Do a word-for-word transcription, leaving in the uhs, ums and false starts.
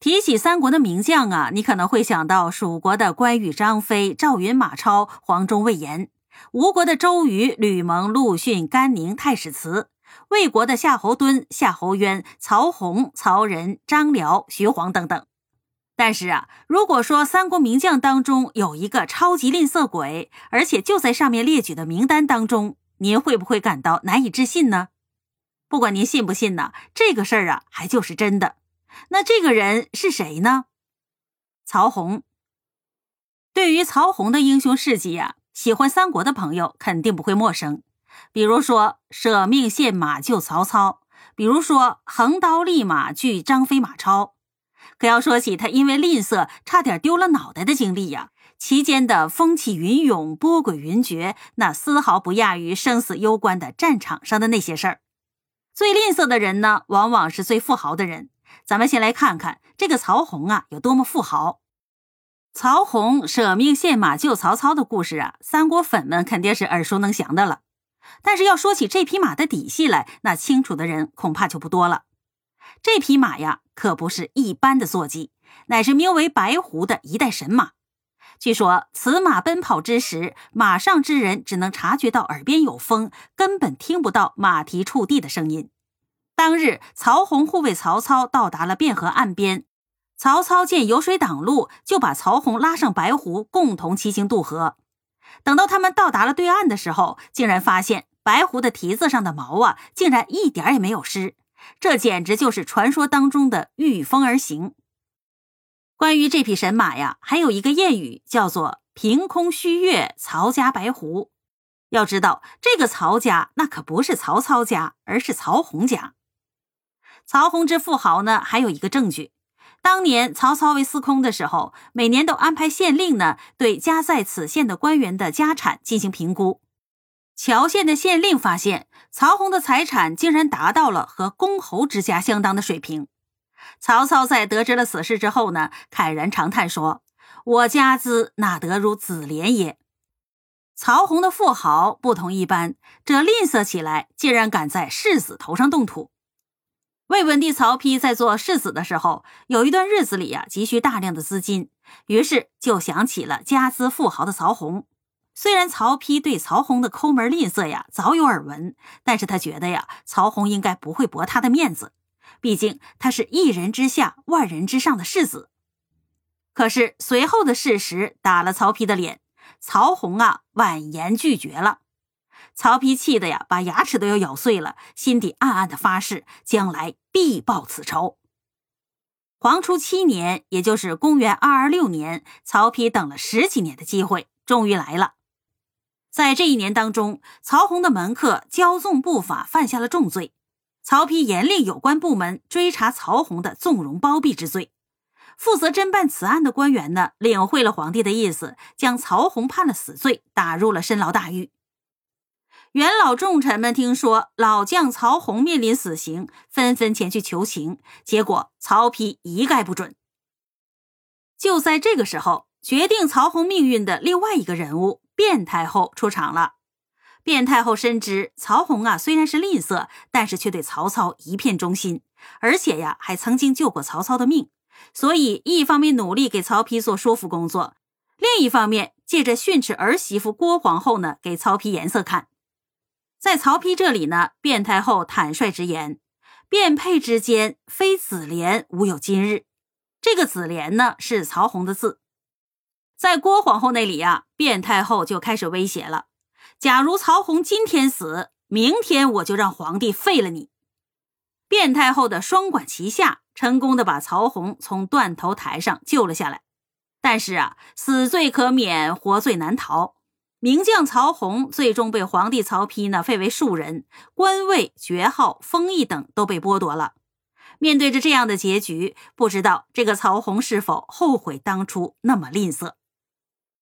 提起三国的名将啊，你可能会想到蜀国的关羽、张飞、赵云、马超、黄忠、魏延，吴国的周瑜、吕蒙、陆逊、甘宁、太史慈，魏国的夏侯惇、夏侯渊、曹洪、曹仁、张辽、徐晃等等。但是啊，如果说三国名将当中有一个超级吝啬鬼，而且就在上面列举的名单当中，您会不会感到难以置信呢？不管您信不信呢，这个事儿啊还就是真的。那这个人是谁呢？曹洪。对于曹洪的英雄事迹啊，喜欢三国的朋友肯定不会陌生。比如说舍命献马救曹操，比如说横刀立马拒张飞马超。可要说起他因为吝啬差点丢了脑袋的经历呀、啊，其间的风起云涌、波诡云谲，那丝毫不亚于生死攸关的战场上的那些事儿。最吝啬的人呢，往往是最富豪的人。咱们先来看看这个曹洪啊有多么富豪。曹洪舍命献马救曹操的故事啊，三国粉们肯定是耳熟能详的了。但是要说起这匹马的底细来，那清楚的人恐怕就不多了。这匹马呀可不是一般的坐骑，乃是名为白狐的一代神马。据说此马奔跑之时，马上之人只能察觉到耳边有风，根本听不到马蹄触地的声音。当日曹洪护卫曹操到达了汴河岸边，曹操见有水挡路，就把曹洪拉上白狐共同骑行渡河。等到他们到达了对岸的时候，竟然发现白狐的蹄子上的毛啊竟然一点也没有湿，这简直就是传说当中的御风而行。关于这匹神马呀，还有一个谚语叫做凭空虚跃，曹家白狐。要知道这个曹家那可不是曹操家，而是曹洪家。曹洪之富豪呢，还有一个证据。当年曹操为司空的时候，每年都安排县令呢对家在此县的官员的家产进行评估。乔县的县令发现曹洪的财产竟然达到了和公侯之家相当的水平。曹操在得知了此事之后呢，慨然长叹说，我家资哪得如子廉也。曹洪的富豪不同一般，这吝啬起来竟然敢在世子头上动土。魏文帝曹丕在做世子的时候，有一段日子里啊急需大量的资金，于是就想起了家资富豪的曹洪。虽然曹丕对曹洪的抠门吝啬呀早有耳闻，但是他觉得呀曹洪应该不会驳他的面子，毕竟他是一人之下万人之上的世子。可是随后的事实打了曹丕的脸，曹洪啊婉言拒绝了。曹丕气得呀把牙齿都要咬碎了，心底暗暗的发誓将来必报此仇。黄初七年，也就是公元二二六年，曹丕等了十几年的机会终于来了。在这一年当中，曹洪的门客骄纵不法犯下了重罪，曹丕严令有关部门追查曹洪的纵容包庇之罪。负责侦办此案的官员呢，领会了皇帝的意思，将曹洪判了死罪，打入了深牢大狱。元老重臣们听说老将曹洪面临死刑，纷纷前去求情，结果曹丕一概不准。就在这个时候，决定曹洪命运的另外一个人物卞太后出场了。卞太后深知曹洪啊虽然是吝啬，但是却对曹操一片忠心，而且呀还曾经救过曹操的命，所以一方面努力给曹丕做说服工作，另一方面借着训斥儿媳妇郭皇后呢给曹丕颜色看。在曹丕这里呢，卞太后坦率直言，卞沛之间非子廉无有今日。这个子廉呢是曹洪的字。在郭皇后那里啊，卞太后就开始威胁了，假如曹洪今天死，明天我就让皇帝废了你。卞太后的双管齐下，成功的把曹洪从断头台上救了下来。但是啊，死罪可免，活罪难逃，名将曹洪最终被皇帝曹丕呢废为庶人，官位、爵号、封邑等都被剥夺了。面对着这样的结局，不知道这个曹洪是否后悔当初那么吝啬。